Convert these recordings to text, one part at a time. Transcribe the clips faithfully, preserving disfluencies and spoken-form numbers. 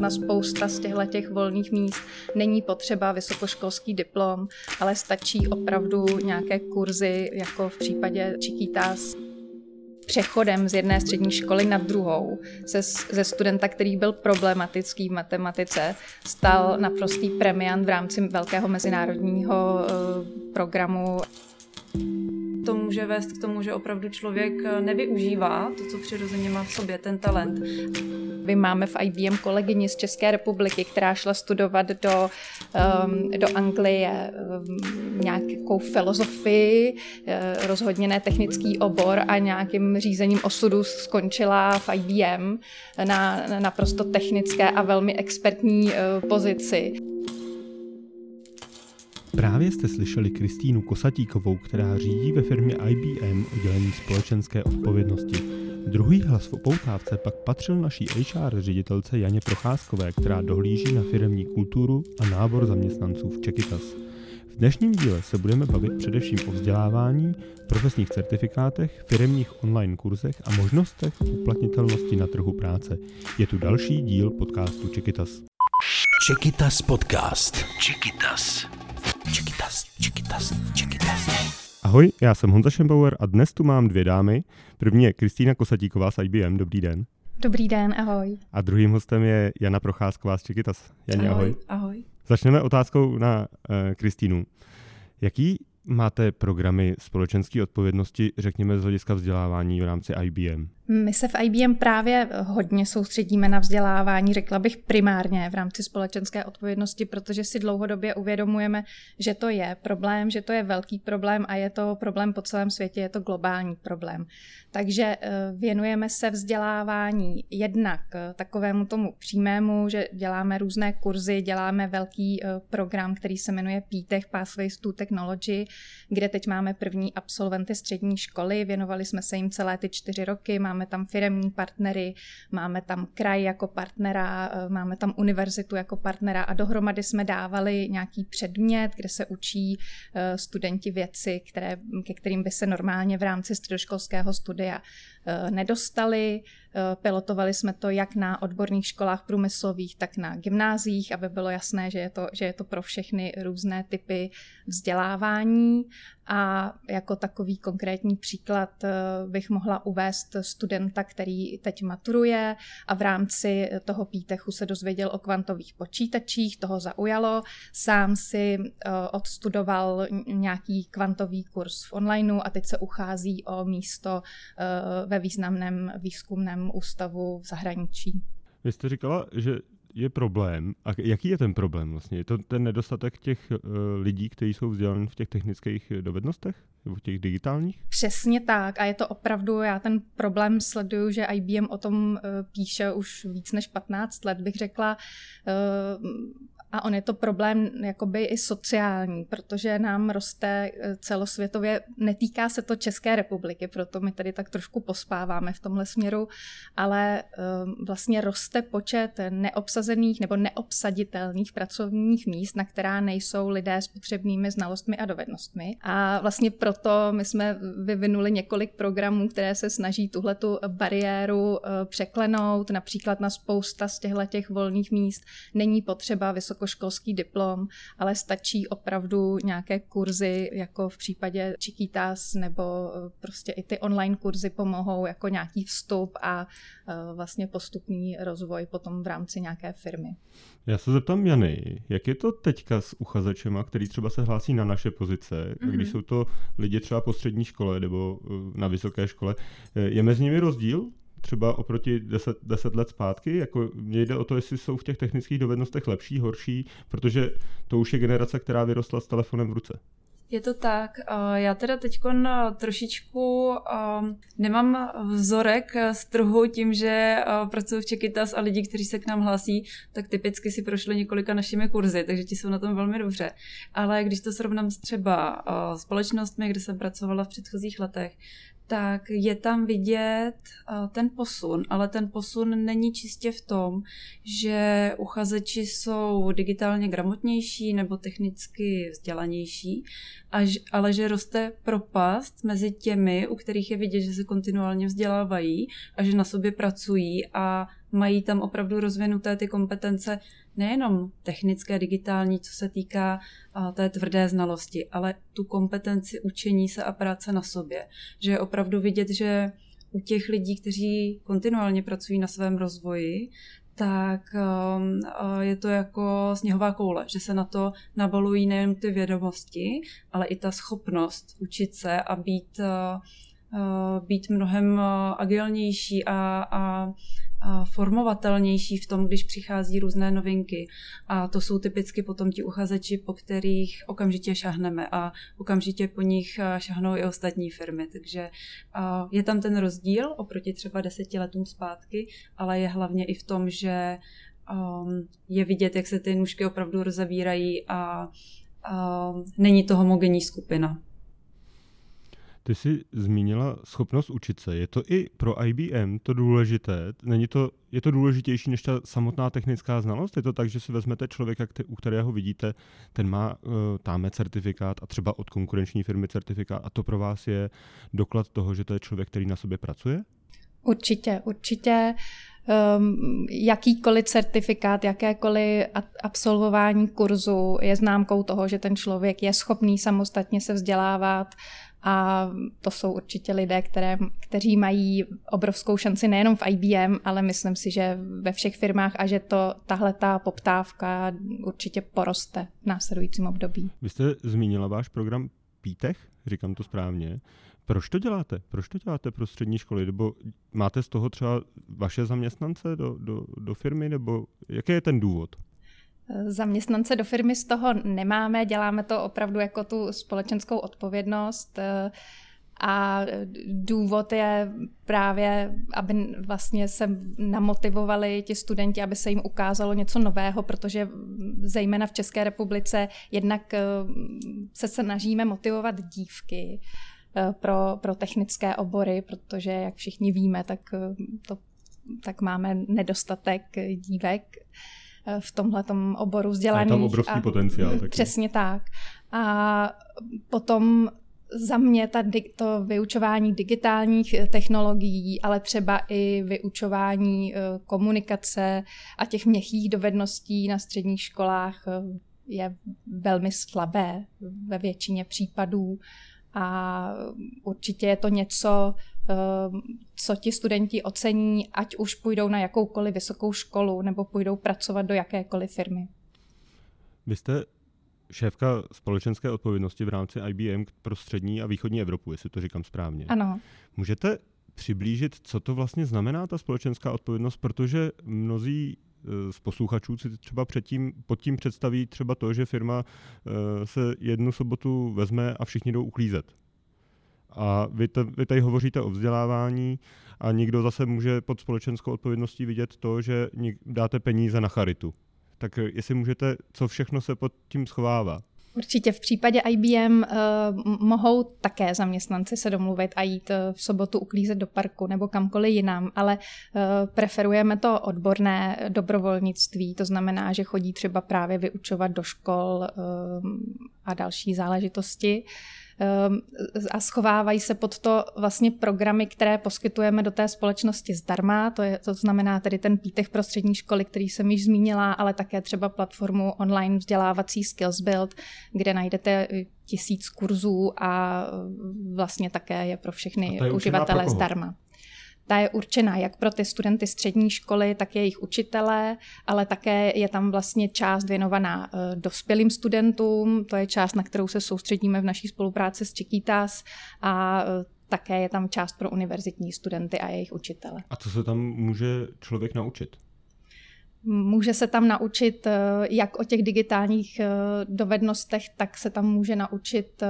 Na spousta z těchto volných míst není potřeba vysokoškolský diplom, ale stačí opravdu nějaké kurzy, jako v případě Chiquitas. Přechodem z jedné střední školy na druhou se ze studenta, který byl problematický v matematice, stal naprostý premiant v rámci velkého mezinárodního programu. To může vést k tomu, že opravdu člověk nevyužívá to, co přirozeně má v sobě, ten talent. My máme v I B M kolegyni z České republiky, která šla studovat do, um, do Anglie um, nějakou filozofii, uh, rozhodně ne technický obor, a nějakým řízením osudu skončila v I B M na naprosto technické a velmi expertní uh, pozici. Právě jste slyšeli Kristýnu Kosatíkovou, která řídí ve firmě I B M oddělení společenské odpovědnosti. Druhý hlas v upoutávce pak patřil naší H R ředitelce Janě Procházkové, která dohlíží na firemní kulturu a nábor zaměstnanců v Chiquitas. V dnešním díle se budeme bavit především o vzdělávání, profesních certifikátech, firemních online kurzech a možnostech uplatnitelnosti na trhu práce. Je tu další díl podcastu Chiquitas. Chiquitas podcast. Chiquitas. Chiquitas. Chiquitas. Chiquitas. Ahoj, já jsem Honza Schembauer a dnes tu mám dvě dámy. První je Kristýna Kosatíková z I B M, dobrý den. Dobrý den, ahoj. A druhým hostem je Jana Procházková z Chiquitas. Janě, ahoj. Ahoj. Ahoj. Začneme otázkou na uh, Kristýnu. Jaký máte programy společenské odpovědnosti, řekněme, z hlediska vzdělávání v rámci I B M? My se v I B M právě hodně soustředíme na vzdělávání, řekla bych primárně v rámci společenské odpovědnosti, protože si dlouhodobě uvědomujeme, že to je problém, že to je velký problém a je to problém po celém světě, je to globální problém. Takže věnujeme se vzdělávání jednak takovému tomu přímému, že děláme různé kurzy, děláme velký program, který se jmenuje P T E C, Pathways to Technology, kde teď máme první absolventy střední školy, věnovali jsme se jim celé ty čtyři roky, máme tam firemní partnery, máme tam kraj jako partnera, máme tam univerzitu jako partnera a dohromady jsme dávali nějaký předmět, kde se učí studenti věci, které, ke kterým by se normálně v rámci středoškolského studia nedostali. Pilotovali jsme to jak na odborných školách průmyslových, tak na gymnáziích, aby bylo jasné, že je to, že je to pro všechny různé typy vzdělávání. A jako takový konkrétní příklad bych mohla uvést studenta, který teď maturuje a v rámci toho P T E Chu se dozvěděl o kvantových počítačích, toho zaujalo, sám si odstudoval nějaký kvantový kurz v onlineu a teď se uchází o místo ve významném výzkumném ústavu v zahraničí. Vy jste říkala, že je problém. A jaký je ten problém vlastně? Je to ten nedostatek těch lidí, kteří jsou vzdělaní v těch technických dovednostech? Nebo v těch digitálních? Přesně tak. A je to opravdu, já ten problém sleduju, že I B M o tom píše už víc než patnáct let, bych řekla. A on je to problém jakoby i sociální, protože nám roste celosvětově, netýká se to České republiky, proto my tady tak trošku pospáváme v tomhle směru, ale vlastně roste počet neobsazených nebo neobsaditelných pracovních míst, na která nejsou lidé s potřebnými znalostmi a dovednostmi. A vlastně proto my jsme vyvinuli několik programů, které se snaží tuhletu bariéru překlenout, například na spousta z těchto volných míst není potřeba vysokoškolský diplom, ale stačí opravdu nějaké kurzy, jako v případě Chiquitas, nebo prostě i ty online kurzy pomohou jako nějaký vstup a vlastně postupný rozvoj potom v rámci nějaké firmy. Já se zeptám Jany, jak je to teďka s uchazečema, který třeba se hlásí na naše pozice, mm-hmm. když jsou to lidi třeba po střední škole nebo na vysoké škole, je mezi nimi rozdíl? Třeba oproti deset let zpátky, jako mě jde o to, jestli jsou v těch technických dovednostech lepší, horší, protože to už je generace, která vyrostla s telefonem v ruce. Je to tak. Já teda teďkon trošičku nemám vzorek z trhu tím, že pracuji v Chiquitas a lidi, kteří se k nám hlásí, tak typicky si prošli několika našimi kurzy, takže ti jsou na tom velmi dobře. Ale když to srovnám s třeba společnostmi, kde jsem pracovala v předchozích letech, tak je tam vidět ten posun, ale ten posun není čistě v tom, že uchazeči jsou digitálně gramotnější nebo technicky vzdělanější, ale že roste propast mezi těmi, u kterých je vidět, že se kontinuálně vzdělávají a že na sobě pracují a mají tam opravdu rozvinuté ty kompetence nejenom technické, digitální, co se týká té tvrdé znalosti, ale tu kompetenci učení se a práce na sobě. Že je opravdu vidět, že u těch lidí, kteří kontinuálně pracují na svém rozvoji, tak je to jako sněhová koule, že se na to nabalují nejen ty vědomosti, ale i ta schopnost učit se a být, být mnohem agilnější a, a formovatelnější v tom, když přichází různé novinky. A to jsou typicky potom ti uchazeči, po kterých okamžitě šáhneme a okamžitě po nich šahnou i ostatní firmy. Takže je tam ten rozdíl oproti třeba deseti letům zpátky, ale je hlavně i v tom, že je vidět, jak se ty nůžky opravdu rozevírají a není to homogenní skupina. Ty jsi zmínila schopnost učit se. Je to i pro I B M to důležité? Není to, je to důležitější než ta samotná technická znalost? Je to tak, že si vezmete člověka, který, u kterého vidíte, ten má uh, táme certifikát a třeba od konkurenční firmy certifikát a to pro vás je doklad toho, že to je člověk, který na sobě pracuje? Určitě, určitě. Um, jakýkoliv certifikát, jakékoliv absolvování kurzu je známkou toho, že ten člověk je schopný samostatně se vzdělávat. A to jsou určitě lidé, které, kteří mají obrovskou šanci nejenom v I B M, ale myslím si, že ve všech firmách a že to tahleta poptávka určitě poroste v následujícím období. Vy jste zmínila váš program Pítech, říkám to správně. Proč to děláte? Proč to děláte pro střední školy? Nebo máte z toho třeba vaše zaměstnance do, do, do firmy? Nebo jaký je ten důvod? Zaměstnance do firmy z toho nemáme, děláme to opravdu jako tu společenskou odpovědnost a důvod je právě, aby vlastně se namotivovali ti studenti, aby se jim ukázalo něco nového, protože zejména v České republice jednak se snažíme motivovat dívky pro, pro technické obory, protože jak všichni víme, tak, to, tak máme nedostatek dívek v tomhletom oboru vzdělaných. A je tam obrovský a, potenciál. Taky. Přesně tak. A potom za mě ta, to vyučování digitálních technologií, ale třeba i vyučování komunikace a těch měkkých dovedností na středních školách je velmi slabé ve většině případů. A určitě je to něco, co ti studenti ocení, ať už půjdou na jakoukoliv vysokou školu nebo půjdou pracovat do jakékoliv firmy. Vy jste šéfka společenské odpovědnosti v rámci I B M pro střední a východní Evropu, jestli to říkám správně. Ano. Můžete přiblížit, co to vlastně znamená ta společenská odpovědnost, protože mnozí z posluchačů si třeba předtím, pod tím představí třeba to, že firma se jednu sobotu vezme a všichni jdou uklízet. A vy, t- vy tady hovoříte o vzdělávání a někdo zase může pod společenskou odpovědností vidět to, že dáte peníze na charitu. Tak jestli můžete, co všechno se pod tím schovává? Určitě v případě I B M uh, mohou také zaměstnanci se domluvit a jít uh, v sobotu uklízet do parku nebo kamkoliv jinam, ale uh, preferujeme to odborné dobrovolnictví, to znamená, že chodí třeba právě vyučovat do škol uh, a další záležitosti. A schovávají se pod to vlastně programy, které poskytujeme do té společnosti zdarma, to, je, to znamená tedy ten Pítech pro střední školy, který jsem již zmínila, ale také třeba platformu online vzdělávací Skills Build, kde najdete tisíc kurzů a vlastně také je pro všechny je uživatele pro zdarma. Ta je určená jak pro ty studenty střední školy, tak jejich učitele, ale také je tam vlastně část věnovaná dospělým studentům, to je část, na kterou se soustředíme v naší spolupráci s Chiquitas a také je tam část pro univerzitní studenty a jejich učitele. A co se tam může člověk naučit? Může se tam naučit jak o těch digitálních dovednostech, tak se tam může naučit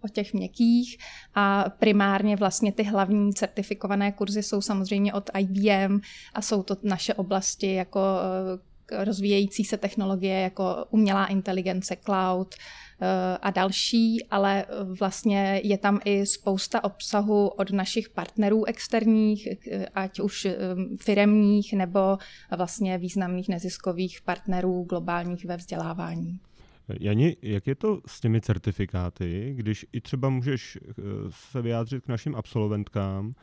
o těch měkkých a primárně vlastně ty hlavní certifikované kurzy jsou samozřejmě od I B M a jsou to naše oblasti jako rozvíjející se technologie, jako umělá inteligence, cloud a další, ale vlastně je tam i spousta obsahu od našich partnerů externích, ať už firemních nebo vlastně významných neziskových partnerů globálních ve vzdělávání. Jani, jak je to s těmi certifikáty, když i třeba můžeš se vyjádřit k našim absolventkám,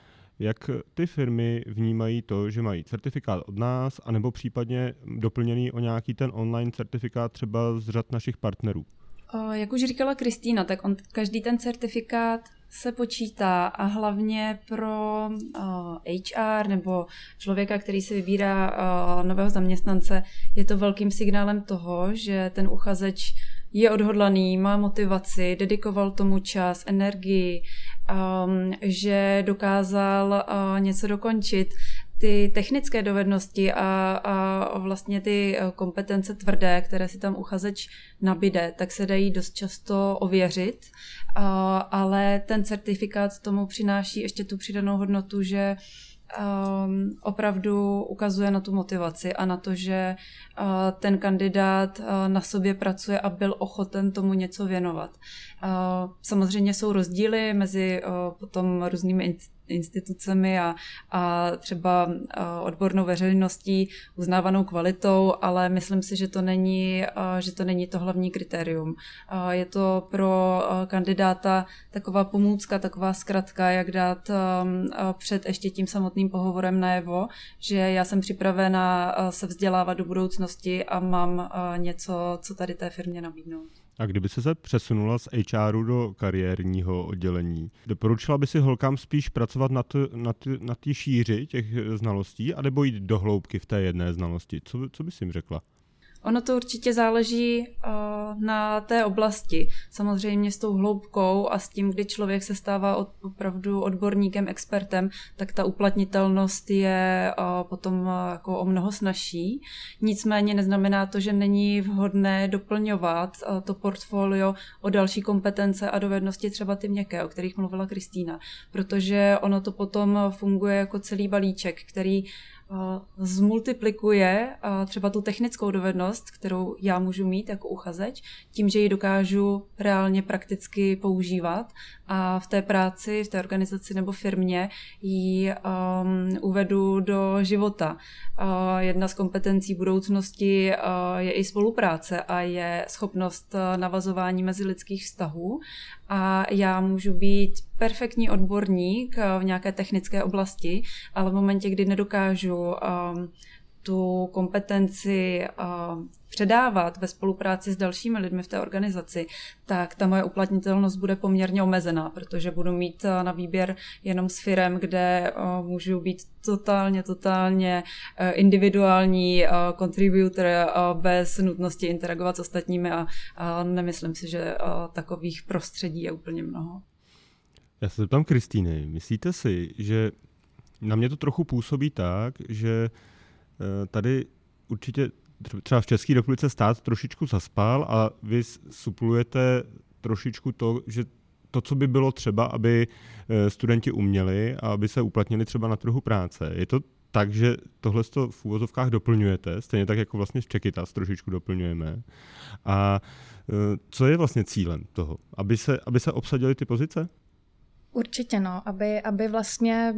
jak ty firmy vnímají to, že mají certifikát od nás, anebo případně doplněný o nějaký ten online certifikát třeba z řad našich partnerů? Jak už říkala Kristýna, tak on, každý ten certifikát se počítá a hlavně pro há er nebo člověka, který si vybírá nového zaměstnance, je to velkým signálem toho, že ten uchazeč je odhodlaný, má motivaci, dedikoval tomu čas, energii, že dokázal něco dokončit. Ty technické dovednosti a, a vlastně ty kompetence tvrdé, které si tam uchazeč nabíde, tak se dají dost často ověřit, a, ale ten certifikát tomu přináší ještě tu přidanou hodnotu, že a, opravdu ukazuje na tu motivaci a na to, že a, ten kandidát a, na sobě pracuje a byl ochoten tomu něco věnovat. A, samozřejmě jsou rozdíly mezi a, potom různými institucemi, institucemi a, a třeba odbornou veřejností, uznávanou kvalitou, ale myslím si, že to není, že to není to hlavní kritérium. Je to pro kandidáta taková pomůcka, taková zkratka, jak dát před ještě tím samotným pohovorem najevo, že já jsem připravena se vzdělávat do budoucnosti a mám něco, co tady té firmě nabídnout. A kdyby se, se přesunula z há eru do kariérního oddělení, doporučila by si holkám spíš pracovat na, t, na, t, na tý šíři těch znalostí, anebo jít do hloubky v té jedné znalosti? Co, co bys jim řekla? Ono to určitě záleží uh, na té oblasti. Samozřejmě s tou hloubkou a s tím, kdy člověk se stává od, opravdu odborníkem, expertem, tak ta uplatnitelnost je uh, potom uh, jako o mnoho snazší. Nicméně neznamená to, že není vhodné doplňovat uh, to portfolio o další kompetence a dovednosti, třeba ty měkké, o kterých mluvila Kristýna. Protože ono to potom funguje jako celý balíček, který zmultiplikuje třeba tu technickou dovednost, kterou já můžu mít jako uchazeč, tím, že ji dokážu reálně prakticky používat a v té práci, v té organizaci nebo firmě ji um, uvedu do života. Uh, jedna z kompetencí budoucnosti uh, je i spolupráce a je schopnost navazování mezilidských vztahů a já můžu být perfektní odborník v nějaké technické oblasti, ale v momentě, kdy nedokážu tu kompetenci předávat ve spolupráci s dalšími lidmi v té organizaci, tak ta moje uplatnitelnost bude poměrně omezená, protože budu mít na výběr jenom s firem, kde můžu být totálně, totálně individuální contributor bez nutnosti interagovat s ostatními a nemyslím si, že takových prostředí je úplně mnoho. Já se zeptám Kristýny, myslíte si, že na mě to trochu působí tak, že tady určitě třeba v České republice stát trošičku zaspal a vy suplujete trošičku to, že to, co by bylo třeba, aby studenti uměli a aby se uplatnili třeba na trhu práce. Je to tak, že tohle v úvozovkách doplňujete, stejně tak jako vlastně v Czechitas trošičku doplňujeme. A co je vlastně cílem toho? Aby se, aby se obsadily ty pozice? Určitě, no, aby, aby vlastně,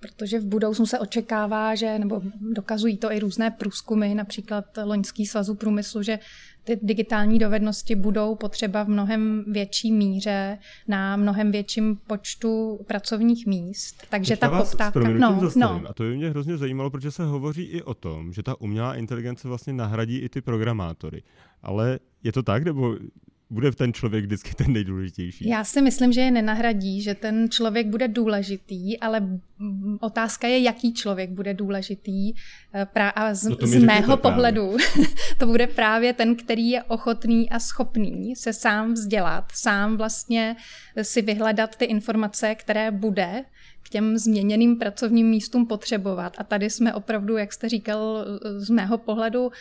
protože v budoucnu se očekává, že, nebo dokazují to i různé průzkumy, například loňský Svazu průmyslu, že ty digitální dovednosti budou potřeba v mnohem větší míře na mnohem větším počtu pracovních míst. Takže Teďka ta poptávka... No, no. A to by mě hrozně zajímalo, protože se hovoří i o tom, že ta umělá inteligence vlastně nahradí i ty programátory. Ale je to tak, nebo... Bude ten člověk vždycky ten nejdůležitější? Já si myslím, že je nenahradí, že ten člověk bude důležitý, ale otázka je, jaký člověk bude důležitý. A z, no z mého pohledu to bude právě ten, který je ochotný a schopný se sám vzdělat, sám vlastně si vyhledat ty informace, které bude k těm změněným pracovním místům potřebovat. A tady jsme opravdu, jak jste říkal, z mého pohledu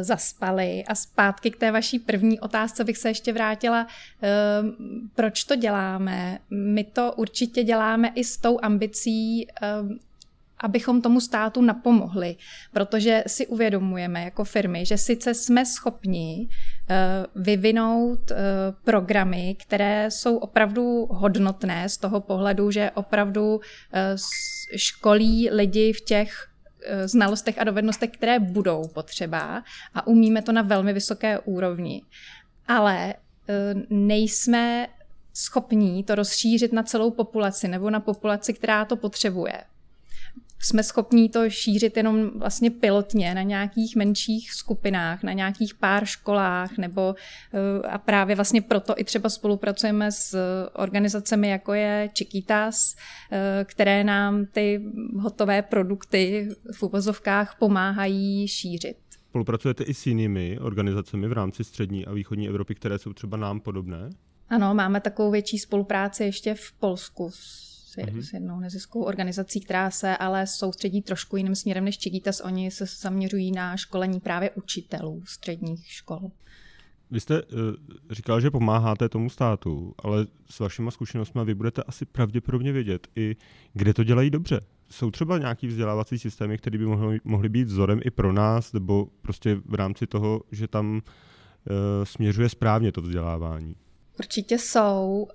zaspali. A zpátky k té vaší první otázce bych se ještě vrátila. Proč to děláme? My to určitě děláme i s tou ambicí, abychom tomu státu napomohli, protože si uvědomujeme jako firmy, že sice jsme schopni vyvinout programy, které jsou opravdu hodnotné z toho pohledu, že opravdu školí lidi v těch znalostech a dovednostech, které budou potřeba a umíme to na velmi vysoké úrovni. Ale nejsme schopní to rozšířit na celou populaci nebo na populaci, která to potřebuje. Jsme schopní to šířit jenom vlastně pilotně na nějakých menších skupinách, na nějakých pár školách, nebo a právě vlastně proto i třeba spolupracujeme s organizacemi, jako je Chiquitas, které nám ty hotové produkty v uvozovkách pomáhají šířit. Spolupracujete i s jinými organizacemi v rámci střední a východní Evropy, které jsou třeba nám podobné? Ano, máme takovou větší spolupráci ještě v Polsku s jednou neziskovou organizací, která se ale soustředí trošku jiným směrem než Chiquitas. Oni se zaměřují na školení právě učitelů středních škol. Vy jste říkal, že pomáháte tomu státu, ale s vašima zkušenostmi vy budete asi pravděpodobně vědět i, kde to dělají dobře. Jsou třeba nějaký vzdělávací systémy, které by mohly, mohly být vzorem i pro nás, nebo prostě v rámci toho, že tam e, směřuje správně to vzdělávání? Určitě jsou,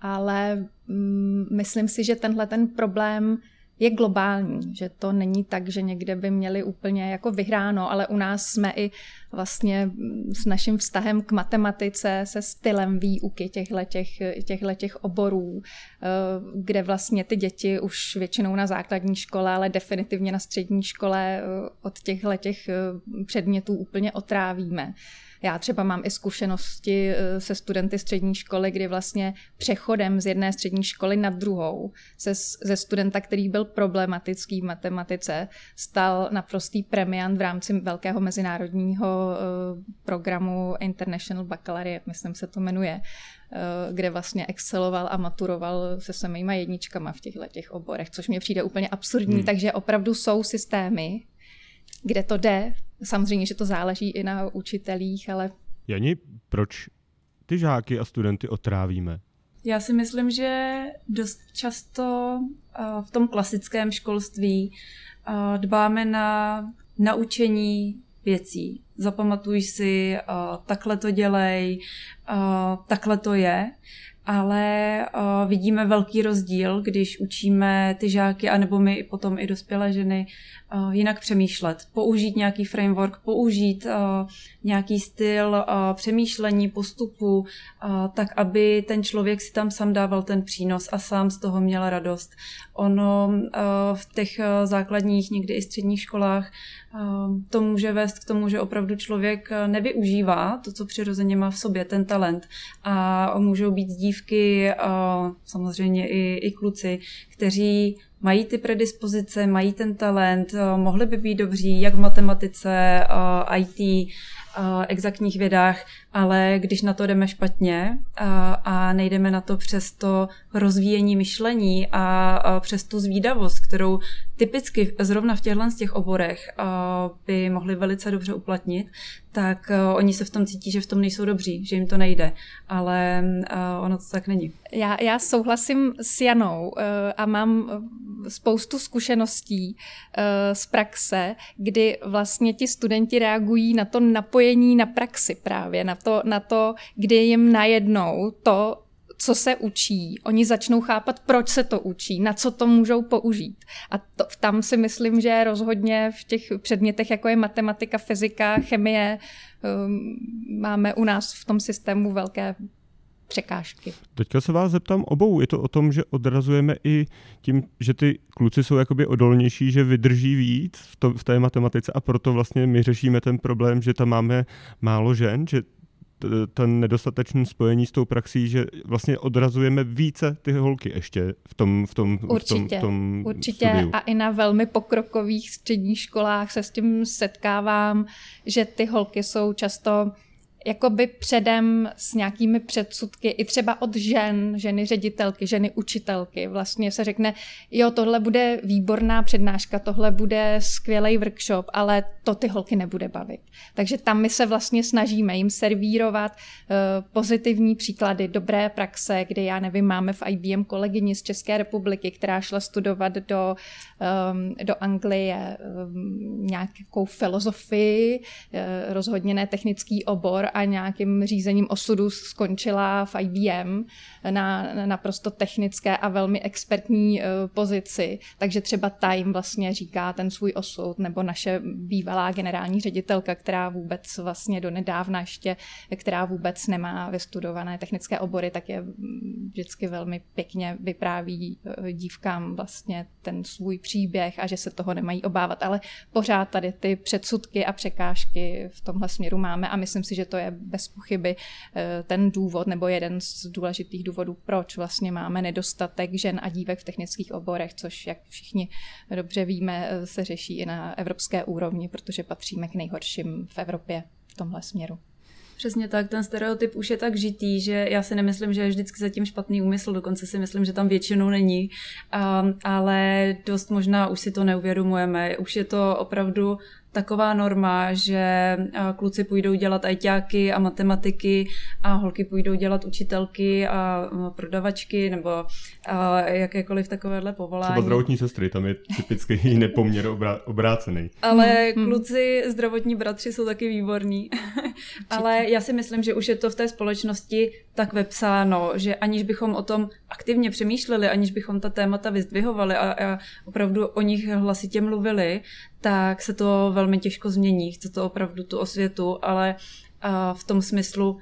ale mm, myslím si, že tenhle ten problém je globální, že to není tak, že někde by měli úplně jako vyhráno, ale u nás jsme i vlastně s naším vztahem k matematice, se stylem výuky těchhletěch oborů, kde vlastně ty děti už většinou na základní škole, ale definitivně na střední škole od těchhletěch předmětů úplně otrávíme. Já třeba mám i zkušenosti se studenty střední školy, kdy vlastně přechodem z jedné střední školy na druhou se ze studenta, který byl problematický v matematice, stal naprostý premiant v rámci velkého mezinárodního programu International Baccalaureate, myslím se to jmenuje, kde vlastně exceloval a maturoval se samýma jedničkama v těchto těch oborech, což mně přijde úplně absurdní, hmm. takže opravdu jsou systémy, kde to jde. Samozřejmě, že to záleží i na učitelích, ale... Jani, proč ty žáky a studenty otrávíme? Já si myslím, že dost často v tom klasickém školství dbáme na naučení věcí. Zapamatuj si, takhle to dělej, takhle to je. Ale uh, vidíme velký rozdíl, když učíme ty žáky, anebo my potom i dospělé ženy, uh, jinak přemýšlet. Použít nějaký framework, použít uh, nějaký styl uh, přemýšlení, postupu, uh, tak, aby ten člověk si tam sám dával ten přínos a sám z toho měl radost. Ono uh, v těch základních, někdy i středních školách, uh, to může vést k tomu, že opravdu člověk nevyužívá to, co přirozeně má v sobě, ten talent. A můžou být dívky, samozřejmě i, i kluci, kteří mají ty predispozice, mají ten talent, mohli by být dobří jak v matematice, í té, exaktních vědách, ale když na to jdeme špatně a, a nejdeme na to přes to rozvíjení myšlení a, a přes tu zvídavost, kterou typicky zrovna v těchto z těch oborech a, by mohli velice dobře uplatnit, tak a, oni se v tom cítí, že v tom nejsou dobří, že jim to nejde, ale a, ono to tak není. Já, já souhlasím s Janou a mám spoustu zkušeností z praxe, kdy vlastně ti studenti reagují na to napojení na praxi právě, na to, na to, kdy jim najednou to, co se učí, oni začnou chápat, proč se to učí, na co to můžou použít. A to, tam si myslím, že rozhodně v těch předmětech, jako je matematika, fyzika, chemie, máme u nás v tom systému velké překážky. Teďka se vás zeptám obou. Je to o tom, že odrazujeme i tím, že ty kluci jsou jakoby odolnější, že vydrží víc v, to, v té matematice a proto vlastně my řešíme ten problém, že tam máme málo žen, že t- ten nedostatečné spojení s tou praxí, že vlastně odrazujeme více ty holky ještě v tom, v tom, určitě, v tom, v tom určitě studiu. A i na velmi pokrokových středních školách se s tím setkávám, že ty holky jsou často... jakoby předem s nějakými předsudky, i třeba od žen, ženy ředitelky, ženy učitelky. Vlastně se řekne, jo, tohle bude výborná přednáška, tohle bude skvělej workshop, ale to ty holky nebude bavit. Takže tam my se vlastně snažíme jim servírovat uh, pozitivní příklady, dobré praxe, kde já nevím, máme v í bé em kolegyni z České republiky, která šla studovat do, um, do Anglie um, nějakou filozofii, uh, rozhodně ne technický obor, Power a nějakým řízením osudu skončila v I B M na naprosto technické a velmi expertní pozici. Takže třeba Time vlastně říká ten svůj osud, nebo naše bývalá generální ředitelka, která vůbec vlastně donedávna ještě, která vůbec nemá vystudované technické obory, tak je vždycky velmi pěkně vypráví dívkám vlastně ten svůj příběh a že se toho nemají obávat. Ale pořád tady ty předsudky a překážky v tomhle směru máme a myslím si, že to je bez pochyby ten důvod nebo jeden z důležitých důvodů, proč vlastně máme nedostatek žen a dívek v technických oborech, což, jak všichni dobře víme, se řeší i na evropské úrovni, protože patříme k nejhorším v Evropě v tomhle směru. Přesně tak, ten stereotyp už je tak žitý, že já si nemyslím, že je vždycky zatím špatný úmysl, dokonce si myslím, že tam většinou není, um, ale dost možná už si to neuvědomujeme. Už je to opravdu taková norma, že kluci půjdou dělat ajťáky a matematiky a holky půjdou dělat učitelky a prodavačky nebo a jakékoliv takovéhle povolání. Třeba zdravotní sestry, tam je typický nepoměr obrá- obrácený. Ale kluci, zdravotní bratři jsou taky výborní. Ale já si myslím, že už je to v té společnosti tak vepsáno, že aniž bychom o tom aktivně přemýšleli, aniž bychom ta témata vyzdvihovali a, a opravdu o nich hlasitě mluvili, tak se to velmi těžko změní. Chce to opravdu tu osvětu, ale v tom smyslu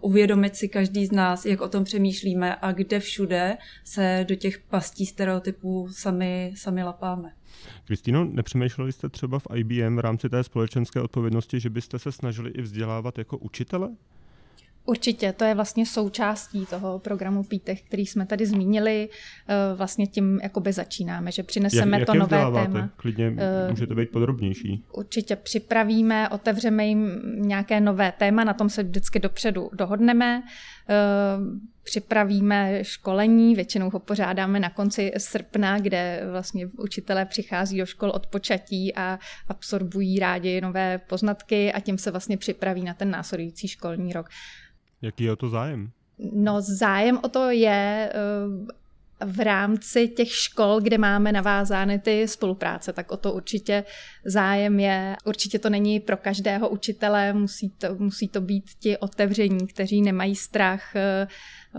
uvědomit si každý z nás, jak o tom přemýšlíme a kde všude se do těch pastí stereotypů sami, sami lapáme. Kristýno, nepřemýšleli jste třeba v I B M v rámci té společenské odpovědnosti, že byste se snažili i vzdělávat jako učitele? Určitě, to je vlastně součástí toho programu Pítech, který jsme tady zmínili. Vlastně tím jakoby začínáme, že přineseme jak, to nové vzdáváte? Téma. Klidně může to být podrobnější. Určitě připravíme, otevřeme jim nějaké nové téma, na tom se vždycky dopředu dohodneme. Připravíme školení, většinou ho pořádáme na konci srpna, kde vlastně učitelé přichází do škol od počatí a absorbují rádi nové poznatky a tím se vlastně připraví na ten následující školní rok. Jaký je o to zájem? No zájem o to je v rámci těch škol, kde máme navázány ty spolupráce, tak o to určitě zájem je. Určitě to není pro každého učitele, musí to, musí to být ti otevření, kteří nemají strach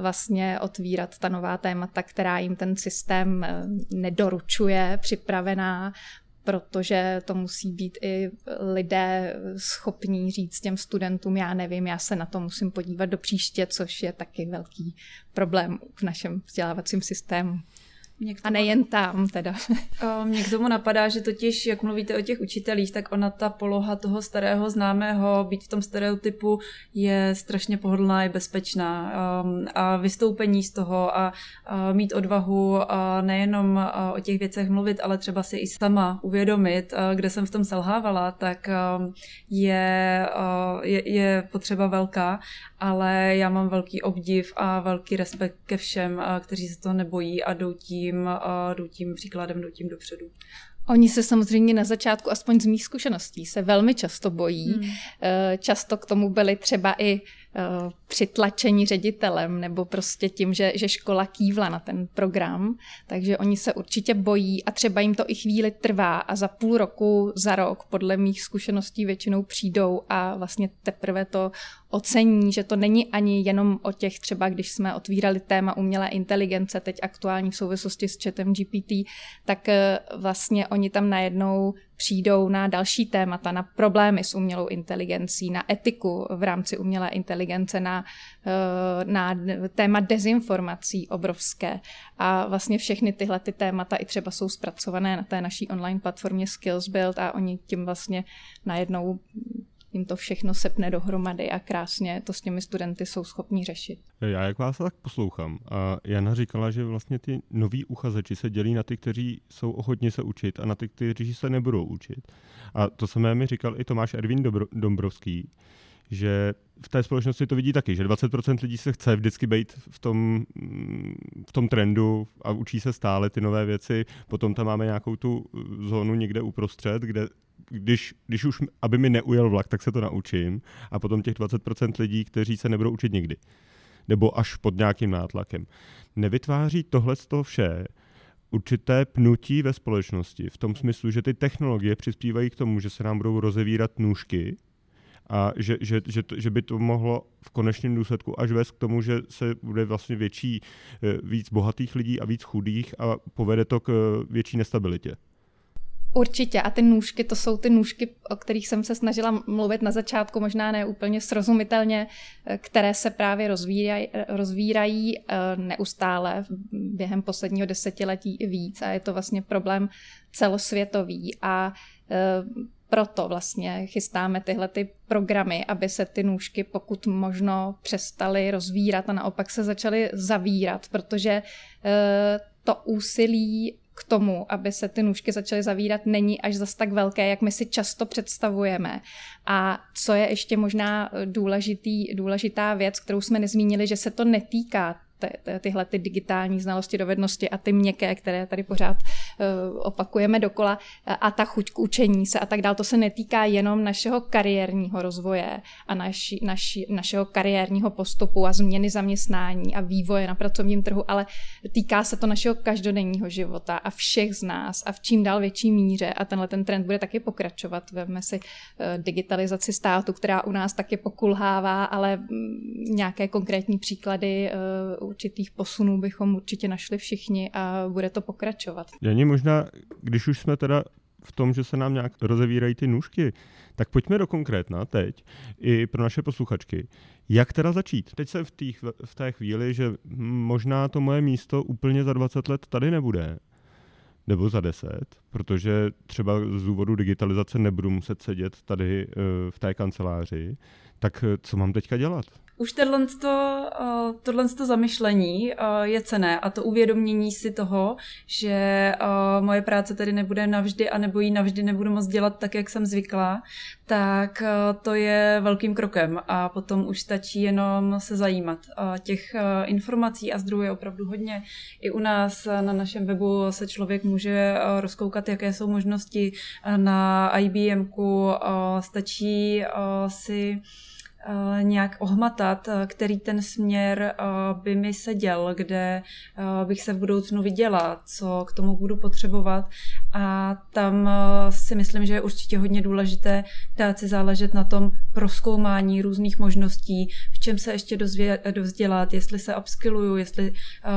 vlastně otvírat ta nová témata, která jim ten systém nedoručuje, připravená, protože to musí být i lidé schopní říct těm studentům, já nevím, já se na to musím podívat do příště, což je taky velký problém v našem vzdělávacím systému. Tomu, a nejen tam teda. Mně k tomu napadá, že totiž, jak mluvíte o těch učitelích, tak ona ta poloha toho starého známého, být v tom stereotypu, je strašně pohodlná i bezpečná. A vystoupení z toho a mít odvahu a nejenom o těch věcech mluvit, ale třeba si i sama uvědomit, kde jsem v tom selhávala, tak je, je, je potřeba velká, ale já mám velký obdiv a velký respekt ke všem, kteří se toho nebojí a jdou tím a jdou tím příkladem, jdou tím dopředu. Oni se samozřejmě na začátku, aspoň z mých zkušeností, se velmi často bojí. Hmm. Často k tomu byli třeba i přitlačení ředitelem nebo prostě tím, že, že škola kývla na ten program, takže oni se určitě bojí a třeba jim to i chvíli trvá a za půl roku, za rok podle mých zkušeností většinou přijdou a vlastně teprve to ocení, že to není ani jenom o těch třeba, když jsme otvírali téma umělé inteligence, teď aktuální v souvislosti s chatem G P T, tak vlastně oni tam najednou přijdou na další témata, na problémy s umělou inteligencí, na etiku v rámci umělé inteligence, na, na téma dezinformací obrovské. A vlastně všechny tyhle ty témata i třeba jsou zpracované na té naší online platformě Skills Build a oni tím vlastně najednou jim to všechno sepne dohromady a krásně to s těmi studenty jsou schopni řešit. Já jak vás tak poslouchám a Jana říkala, že vlastně ty noví uchazeči se dělí na ty, kteří jsou ochotni se učit a na ty, kteří se nebudou učit. A to samé mi říkal i Tomáš Ervin Dobro- Dombrovský, že v té společnosti to vidí taky, že dvacet procent lidí se chce vždycky být v tom, v tom trendu a učí se stále ty nové věci. Potom tam máme nějakou tu zónu někde uprostřed, kde Když, když už, aby mi neujel vlak, tak se to naučím. A potom těch dvacet procent lidí, kteří se nebudou učit nikdy. Nebo až pod nějakým nátlakem. Nevytváří tohle z toho vše určité pnutí ve společnosti. V tom smyslu, že ty technologie přispívají k tomu, že se nám budou rozevírat nůžky a že, že, že, že by to mohlo v konečném důsledku až vést k tomu, že se bude vlastně větší, víc bohatých lidí a víc chudých a povede to k větší nestabilitě. Určitě. A ty nůžky, to jsou ty nůžky, o kterých jsem se snažila mluvit na začátku, možná ne úplně srozumitelně, které se právě rozvírají, rozvírají neustále během posledního desetiletí i víc. A je to vlastně problém celosvětový. A proto vlastně chystáme tyhle ty programy, aby se ty nůžky pokud možno přestaly rozvírat a naopak se začaly zavírat, protože to úsilí k tomu, aby se ty nůžky začaly zavírat, není až zas tak velké, jak my si často představujeme. A co je ještě možná důležitý, důležitá věc, kterou jsme nezmínili, že se to netýká tyhle ty digitální znalosti, dovednosti a ty měkké, které tady pořád opakujeme dokola, a ta chuť k učení se a tak dál, to se netýká jenom našeho kariérního rozvoje a naši, naši, našeho kariérního postupu a změny zaměstnání a vývoje na pracovním trhu, ale týká se to našeho každodenního života a všech z nás a v čím dál větší míře, a tenhle ten trend bude taky pokračovat. Veme si digitalizaci státu, která u nás taky pokulhává, ale nějaké konkrétní příklady určitých posunů bychom určitě našli všichni a bude to pokračovat. Janě, možná, když už jsme teda v tom, že se nám nějak rozevírají ty nůžky, tak pojďme do konkrétna teď i pro naše posluchačky. Jak teda začít? Teď jsem v, tých, v té chvíli, že možná to moje místo úplně za dvacet let tady nebude, nebo za deset, protože třeba z důvodu digitalizace nebudu muset sedět tady v té kanceláři, tak co mám teďka dělat? Už tohleto zamyšlení je cenné a to uvědomění si toho, že moje práce tady nebude navždy a nebo ji navždy nebudu moct dělat tak, jak jsem zvyklá, tak to je velkým krokem a potom už stačí jenom se zajímat. Těch informací a zdrojů je opravdu hodně. I u nás na našem webu se člověk může rozkoukat, jaké jsou možnosti na I B M ku. Stačí si nějak ohmatat, který ten směr by mi seděl, kde bych se v budoucnu viděla, co k tomu budu potřebovat. A tam si myslím, že je určitě hodně důležité dát si záležet na tom prozkoumání různých možností, v čem se ještě dozvě, dovzdělat, jestli se upskilluju, jestli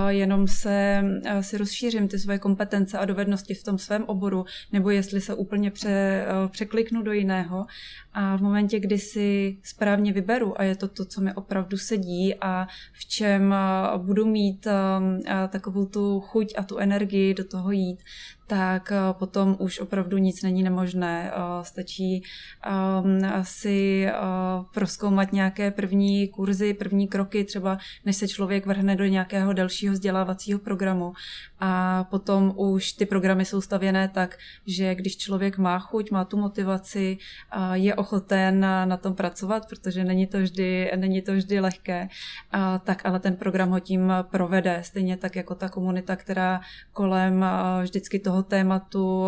jenom se si rozšířím ty svoje kompetence a dovednosti v tom svém oboru, nebo jestli se úplně pře, překliknu do jiného. A v momentě, kdy si správně vyberu a je to to, co mi opravdu sedí a v čem budu mít takovou tu chuť a tu energii do toho jít, tak potom už opravdu nic není nemožné. Stačí si prozkoumat nějaké první kurzy, první kroky, třeba než se člověk vrhne do nějakého dalšího vzdělávacího programu. A potom už ty programy jsou stavěné tak, že když člověk má chuť, má tu motivaci, je ochoten na tom pracovat, protože není to vždy, není to vždy lehké, tak ale ten program ho tím provede. Stejně tak jako ta komunita, která kolem vždycky toho tématu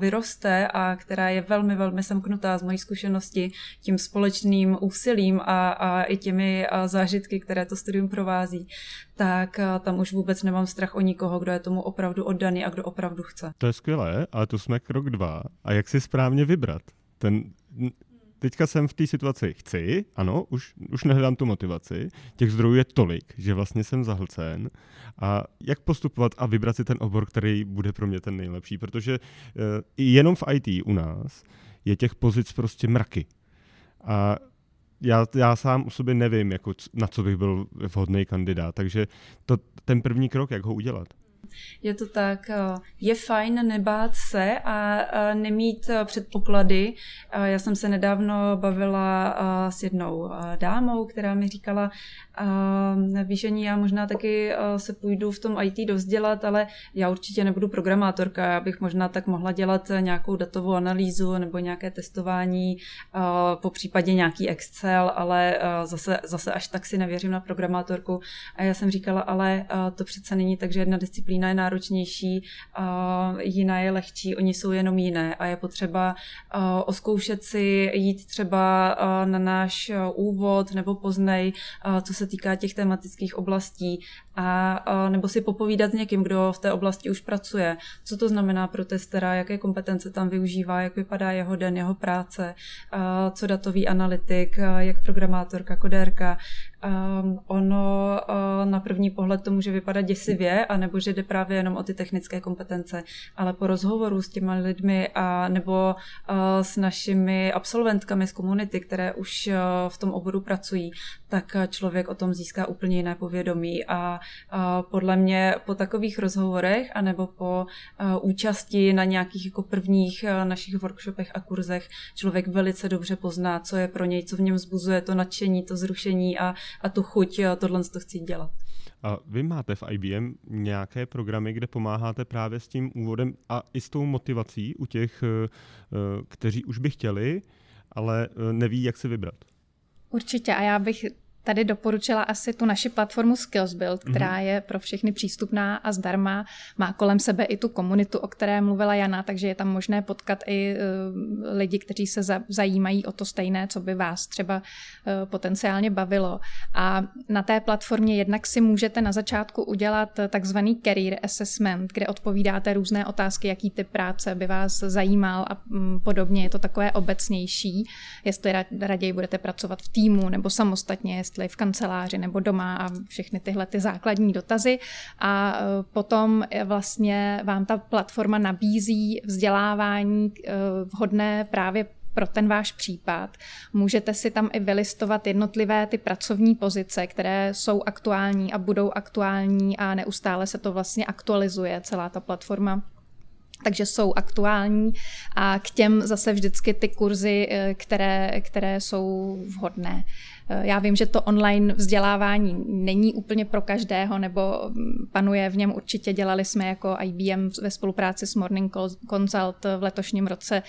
vyroste a která je velmi, velmi semknutá z mojí zkušenosti tím společným úsilím a, a i těmi zážitky, které to studium provází, tak tam už vůbec nemám strach o nikoho, kdo je tomu opravdu oddaný a kdo opravdu chce. To je skvělé, ale to jsme krok dva. A jak si správně vybrat? Ten... Teďka jsem v té situaci, chci, ano, už, už nehledám tu motivaci, těch zdrojů je tolik, že vlastně jsem zahlcen. A jak postupovat a vybrat si ten obor, který bude pro mě ten nejlepší, protože uh, jenom v I T u nás je těch pozic prostě mraky. A já, já sám u sobě nevím, jako, na co bych byl vhodný kandidát, takže to, ten první krok, jak ho udělat. Je to tak, je fajn nebát se a nemít předpoklady. Já jsem se nedávno bavila s jednou dámou, která mi říkala, víš, já možná taky se půjdu v tom I T dovzdělat, ale já určitě nebudu programátorka, já bych možná tak mohla dělat nějakou datovou analýzu nebo nějaké testování, po případě nějaký Excel, ale zase, zase až tak si nevěřím na programátorku. A já jsem říkala, ale to přece není tak, že jedna disciplína je náročnější, jiná je lehčí, oni jsou jenom jiné a je potřeba oskoušet si jít třeba na náš úvod nebo poznej, co se týká těch tematických oblastí. a, a nebo si popovídat s někým, kdo v té oblasti už pracuje. Co to znamená pro testera, jaké kompetence tam využívá, jak vypadá jeho den, jeho práce, a co datový analytik, jak programátorka, kodérka. Um, ono uh, na první pohled to může vypadat děsivě, anebo že jde právě jenom o ty technické kompetence, ale po rozhovoru s těma lidmi a nebo uh, s našimi absolventkami z komunity, které už uh, v tom oboru pracují, tak člověk o tom získá úplně jiné povědomí a uh, podle mě po takových rozhovorech anebo po uh, účasti na nějakých jako prvních uh, našich workshopech a kurzech člověk velice dobře pozná, co je pro něj, co v něm vzbuzuje to nadšení, to zrušení a a tu chuť tohle to chci dělat. A vy máte v I B M nějaké programy, kde pomáháte právě s tím úvodem a i s tou motivací u těch, kteří už by chtěli, ale neví, jak si vybrat? Určitě a já bych tady doporučila asi tu naši platformu Skills Build, která mm-hmm. je pro všechny přístupná a zdarma. Má kolem sebe i tu komunitu, o které mluvila Jana, takže je tam možné potkat i uh, lidi, kteří se za, zajímají o to stejné, co by vás třeba uh, potenciálně bavilo. A na té platformě jednak si můžete na začátku udělat takzvaný career assessment, kde odpovídáte různé otázky, jaký typ práce by vás zajímal a um, podobně. Je to takové obecnější, jestli ra- raději budete pracovat v týmu nebo samostatně, jestli v kanceláři nebo doma a všechny tyhle ty základní dotazy. A potom vlastně vám ta platforma nabízí vzdělávání vhodné právě pro ten váš případ. Můžete si tam i vylistovat jednotlivé ty pracovní pozice, které jsou aktuální a budou aktuální a neustále se to vlastně aktualizuje celá ta platforma. Takže jsou aktuální a k těm zase vždycky ty kurzy, které, které jsou vhodné. Já vím, že to online vzdělávání není úplně pro každého, nebo panuje v něm určitě. Dělali jsme jako I B M ve spolupráci s Morning Consult v letošním roce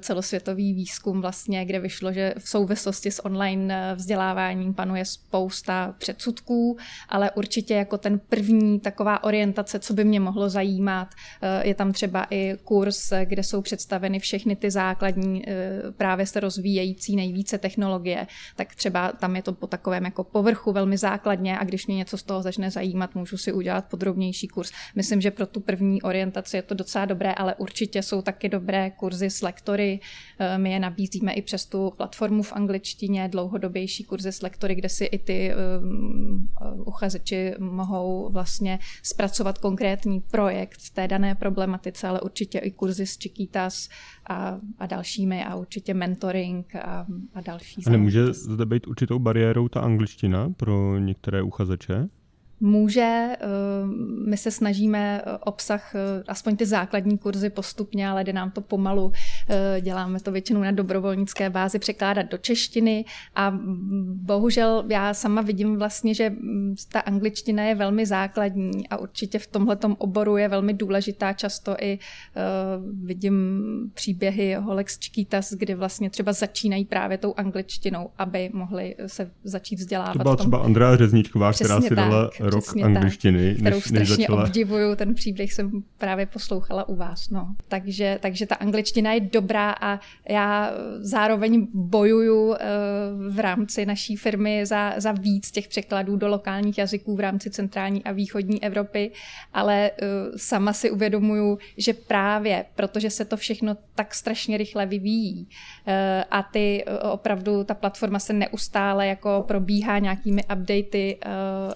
celosvětový výzkum, vlastně, kde vyšlo, že v souvislosti s online vzděláváním panuje spousta předsudků, ale určitě jako ten první taková orientace, co by mě mohlo zajímat, je tam třeba i kurz, kde jsou představeny všechny ty základní, právě se rozvíjející nejvíce technologie, tak třeba tam je to po takovém jako povrchu velmi základně a když mě něco z toho začne zajímat, můžu si udělat podrobnější kurz. Myslím, že pro tu první orientaci je to docela dobré, ale určitě jsou taky dobré kurzy s lektory. My je nabízíme i přes tu platformu v angličtině, dlouhodobější kurzy s lektory, kde si i ty um, uchazeči mohou vlastně zpracovat konkrétní projekt v té dané problematice, ale určitě i kurzy s Chiquitas a, a dalšími a určitě mentoring a, a další. A nemůže zde být určitou bariérou ta angličtina pro některé uchazeče? Může, my se snažíme obsah, aspoň ty základní kurzy postupně, ale jde nám to pomalu, děláme to většinou na dobrovolnické bázi, překládat do češtiny a bohužel já sama vidím vlastně, že ta angličtina je velmi základní a určitě v tomhletom oboru je velmi důležitá, často i vidím příběhy holek z Chiquitas, kdy vlastně třeba začínají právě tou angličtinou, aby mohli se začít vzdělávat. To byla třeba Andrea Řezničková, která si dala rok přesně angličtiny, tak, kterou než, než strašně začala. Obdivuju, ten příběh jsem právě poslouchala u vás. No. Takže, takže ta angličtina je dobrá a já zároveň bojuju v rámci naší firmy za, za víc těch překladů do lokálních jazyků v rámci centrální a východní Evropy, ale sama si uvědomuju, že právě protože se to všechno tak strašně rychle vyvíjí a ty opravdu, ta platforma se neustále jako probíhá nějakými updaty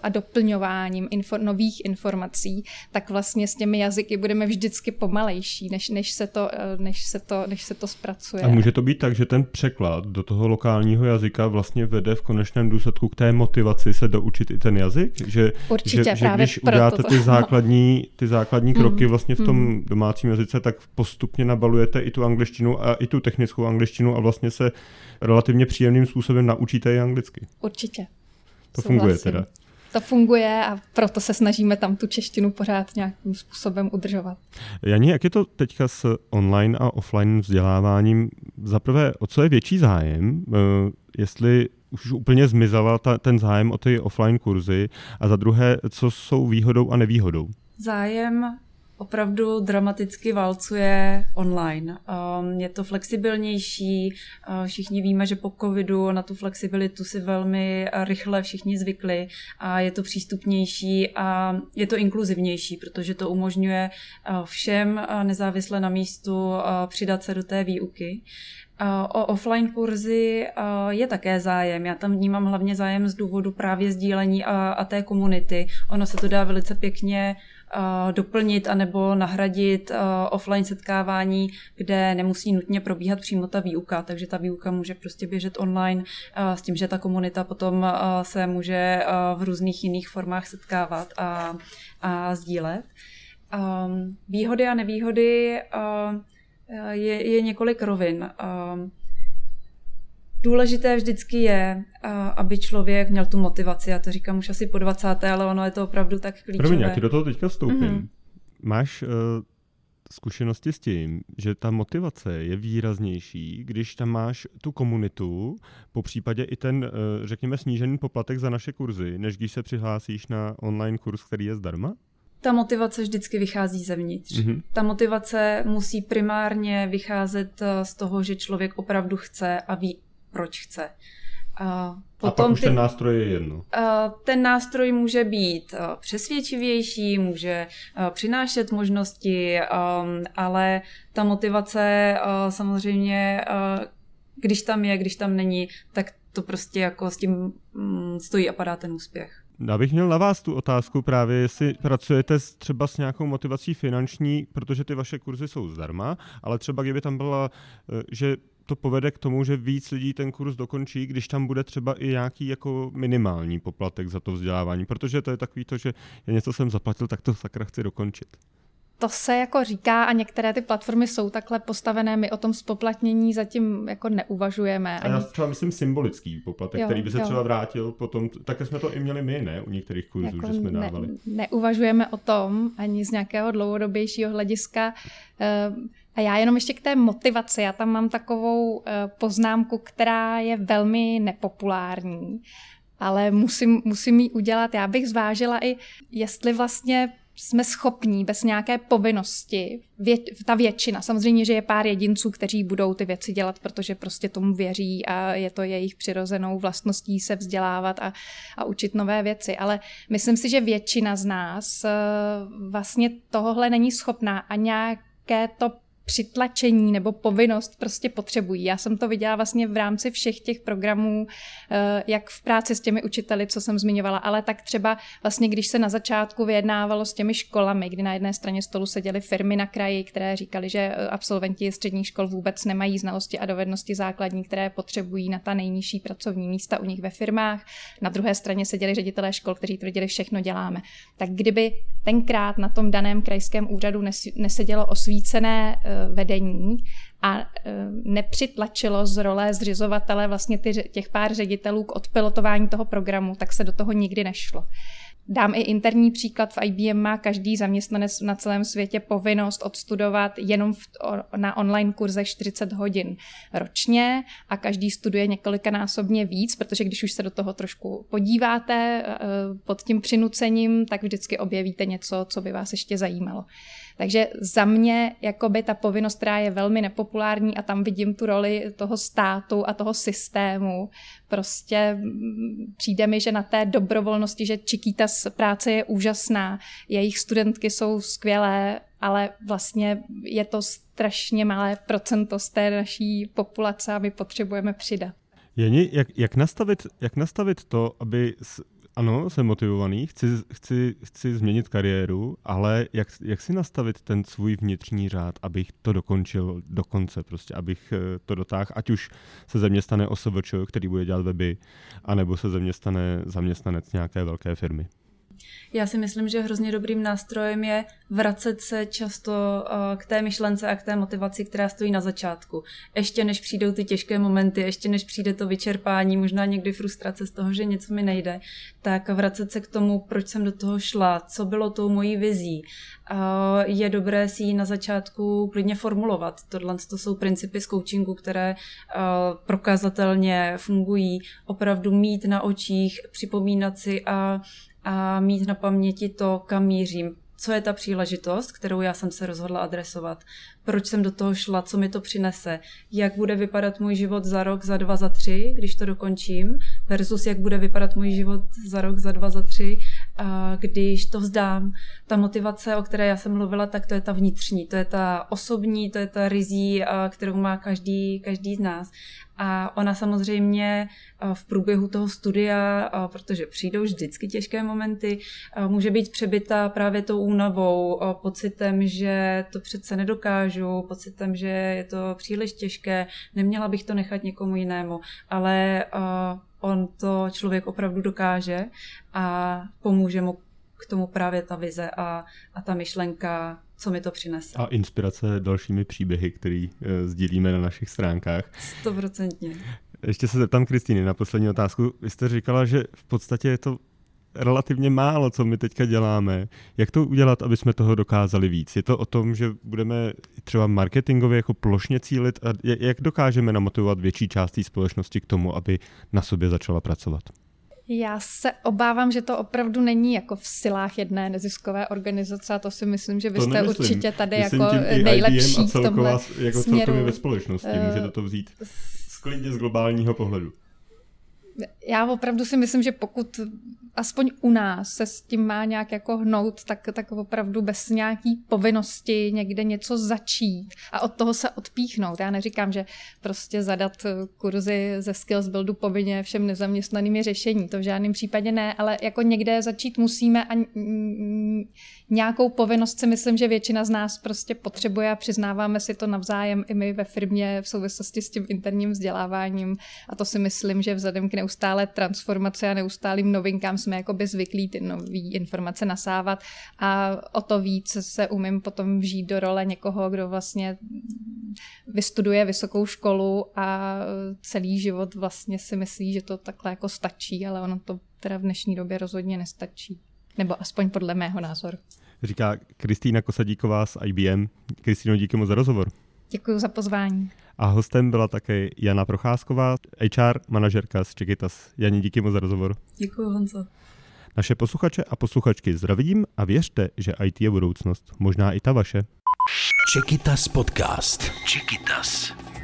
a doplňováním Info, nových informací, tak vlastně s těmi jazyky budeme vždycky pomalejší, než, než, se to, než, se to, než se to zpracuje. A může to být tak, že ten překlad do toho lokálního jazyka vlastně vede v konečném důsledku k té motivaci se doučit i ten jazyk? Že, určitě, že, že když uděláte ty základní, ty základní kroky vlastně v tom domácím jazyce, tak postupně nabalujete i tu angličtinu a i tu technickou angličtinu a vlastně se relativně příjemným způsobem naučíte i anglicky. Určitě. To souhlasím. Funguje teda. To funguje a proto se snažíme tam tu češtinu pořád nějakým způsobem udržovat. Janě, jak je to teďka s online a offline vzděláváním? Zaprvé, o co je větší zájem? Jestli už úplně zmizela ta, ten zájem o ty offline kurzy? A za druhé, co jsou výhodou a nevýhodou? Zájem opravdu dramaticky válcuje online. Je to flexibilnější, všichni víme, že po covidu na tu flexibilitu si velmi rychle všichni zvykli a je to přístupnější a je to inkluzivnější, protože to umožňuje všem nezávisle na místu přidat se do té výuky. O offline kurzy je také zájem. Já tam vnímám hlavně zájem z důvodu právě sdílení a té komunity. Ono se to dá velice pěkně doplnit anebo nahradit offline setkávání, kde nemusí nutně probíhat přímo ta výuka, takže ta výuka může prostě běžet online s tím, že ta komunita potom se může v různých jiných formách setkávat a, a sdílet. Výhody a nevýhody je, je několik rovin. Důležité vždycky je, aby člověk měl tu motivaci. Já to říkám už asi po dvacátém, ale ono je to opravdu tak klíčové. Promiň, já ti do toho teďka vstoupím. Mm-hmm. Máš uh, zkušenosti s tím, že ta motivace je výraznější, když tam máš tu komunitu, popřípadě i ten, uh, řekněme, snížený poplatek za naše kurzy, než když se přihlásíš na online kurz, který je zdarma? Ta motivace vždycky vychází zevnitř. Mm-hmm. Ta motivace musí primárně vycházet z toho, že člověk opravdu chce a ví, proč chce. A, potom a pak už ten nástroj je jedno. Ten nástroj může být přesvědčivější, může přinášet možnosti, ale ta motivace samozřejmě, když tam je, když tam není, tak to prostě jako s tím stojí a padá ten úspěch. Já bych měl na vás tu otázku právě, jestli pracujete třeba s nějakou motivací finanční, protože ty vaše kurzy jsou zdarma, ale třeba kdyby tam byla, že to povede k tomu, že víc lidí ten kurz dokončí, když tam bude třeba i nějaký jako minimální poplatek za to vzdělávání, protože to je takový to, že já něco jsem zaplatil, tak to sakra chci dokončit. To se jako říká a některé ty platformy jsou takhle postavené, my o tom spoplatnění zatím jako neuvažujeme. A já třeba myslím symbolický poplatek, jo, který by se jo. třeba vrátil potom, také jsme to i měli my, ne? U některých kurzů, jako že jsme dávali. Ne, neuvažujeme o tom ani z nějakého dlouhodobějšího hlediska. A já jenom ještě k té motivaci, já tam mám takovou poznámku, která je velmi nepopulární, ale musím, musím ji udělat. Já bych zvážila i, jestli vlastně jsme schopní bez nějaké povinnosti, vě, ta většina, samozřejmě, že je pár jedinců, kteří budou ty věci dělat, protože prostě tomu věří a je to jejich přirozenou vlastností se vzdělávat a, a učit nové věci, ale myslím si, že většina z nás vlastně tohohle není schopná a nějaké to přitlačení nebo povinnost prostě potřebují. Já jsem to viděla vlastně v rámci všech těch programů, jak v práci s těmi učiteli, co jsem zmiňovala, ale tak třeba vlastně, když se na začátku vyjednávalo s těmi školami, kdy na jedné straně stolu seděly firmy na kraji, které říkali, že absolventi středních škol vůbec nemají znalosti a dovednosti základní, které potřebují na ta nejnižší pracovní místa u nich ve firmách. Na druhé straně seděli ředitelé škol, kteří tvrdili, všechno děláme. Tak kdyby tenkrát na tom daném krajském úřadu nesedělo osvícené vedení a nepřitlačilo z role zřizovatele vlastně těch pár ředitelů k odpilotování toho programu, tak se do toho nikdy nešlo. Dám i interní příklad, v I B M má každý zaměstnanec na celém světě povinnost odstudovat jenom v, na online kurzech čtyřicet hodin ročně a každý studuje několikanásobně víc, protože když už se do toho trošku podíváte pod tím přinucením, tak vždycky objevíte něco, co by vás ještě zajímalo. Takže za mě jakoby ta povinnost, která je velmi nepopulární a tam vidím tu roli toho státu a toho systému, prostě přijde mi, že na té dobrovolnosti, že Chiquita práce je úžasná, jejich studentky jsou skvělé, ale vlastně je to strašně malé procento z té naší populace a my potřebujeme přidat. Jeni, jak, jak, nastavit, jak nastavit to, aby... S... Ano, jsem motivovaný, chci, chci, chci změnit kariéru, ale jak, jak si nastavit ten svůj vnitřní řád, abych to dokončil do konce, prostě, abych to dotáhl, ať už se ze mě stane OSVČ, který bude dělat weby, anebo se ze mě stane zaměstnanec nějaké velké firmy. Já si myslím, že hrozně dobrým nástrojem je vracet se často k té myšlence a k té motivaci, která stojí na začátku. Ještě než přijdou ty těžké momenty, ještě než přijde to vyčerpání, možná někdy frustrace z toho, že něco mi nejde, tak vracet se k tomu, proč jsem do toho šla, co bylo tou mojí vizí. Je dobré si ji na začátku klidně formulovat. Tohle to jsou principy z coachingu, které prokazatelně fungují. Opravdu mít na očích, připomínat si a a mít na paměti to, kam mířím, co je ta příležitost, kterou já jsem se rozhodla adresovat, proč jsem do toho šla, co mi to přinese, jak bude vypadat můj život za rok, za dva, za tři, když to dokončím, versus jak bude vypadat můj život za rok, za dva, za tři, když to vzdám. Ta motivace, o které já jsem mluvila, tak to je ta vnitřní, to je ta osobní, to je ta rizí, kterou má každý, každý z nás. A ona samozřejmě v průběhu toho studia, protože přijdou vždycky těžké momenty, může být přebyta právě tou únavou, pocitem, že to přece nedokážu, pocitem, že je to příliš těžké, neměla bych to nechat někomu jinému, ale on to člověk opravdu dokáže a pomůže mu k tomu právě ta vize a, a ta myšlenka, co mi to přinese. A inspirace dalšími příběhy, který e, sdílíme na našich stránkách. Stoprocentně. Ještě se zeptám Kristýny na poslední otázku. Vy jste říkala, že v podstatě je to relativně málo, co my teďka děláme. Jak to udělat, aby jsme toho dokázali víc? Je to o tom, že budeme třeba marketingově jako plošně cílit a jak dokážeme namotivovat větší část té společnosti k tomu, aby na sobě začala pracovat? Já se obávám, že to opravdu není jako v silách jedné neziskové organizace a to si myslím, že vy jste určitě tady myslím jako nejlepší a celková, v tomhle jako směru. Celkově ve společnosti uh, můžete to vzít sklidně z globálního pohledu. Já opravdu si myslím, že pokud aspoň u nás se s tím má nějak jako hnout, tak, tak opravdu bez nějaký povinnosti někde něco začít a od toho se odpíchnout. Já neříkám, že prostě zadat kurzy ze Skills Buildu povinně všem nezaměstnaným je řešení, to v žádném případě ne, ale jako někde začít musíme a nějakou povinnost si myslím, že většina z nás prostě potřebuje a přiznáváme si to navzájem i my ve firmě v souvislosti s tím interním vzděláváním a to si myslím, že vzhledem k neustálé transformaci a neustálým novinkám jsme jakoby zvyklí ty nový informace nasávat a o to víc se umím potom vžít do role někoho, kdo vlastně vystuduje vysokou školu a celý život vlastně si myslí, že to takhle jako stačí, ale ono to teda v dnešní době rozhodně nestačí. Nebo aspoň podle mého názoru. Říká Kristýna Kosadíková z I B M. Kristýno, díky moc za rozhovor. Děkuji za pozvání. A hostem byla také Jana Procházková, H R manažerka z Czechitas. Janě, díky moc za rozhovor. Děkuji, Honzo. Naše posluchače a posluchačky zdravím a věřte, že I T je budoucnost. Možná i ta vaše. Czechitas podcast. Czechitas.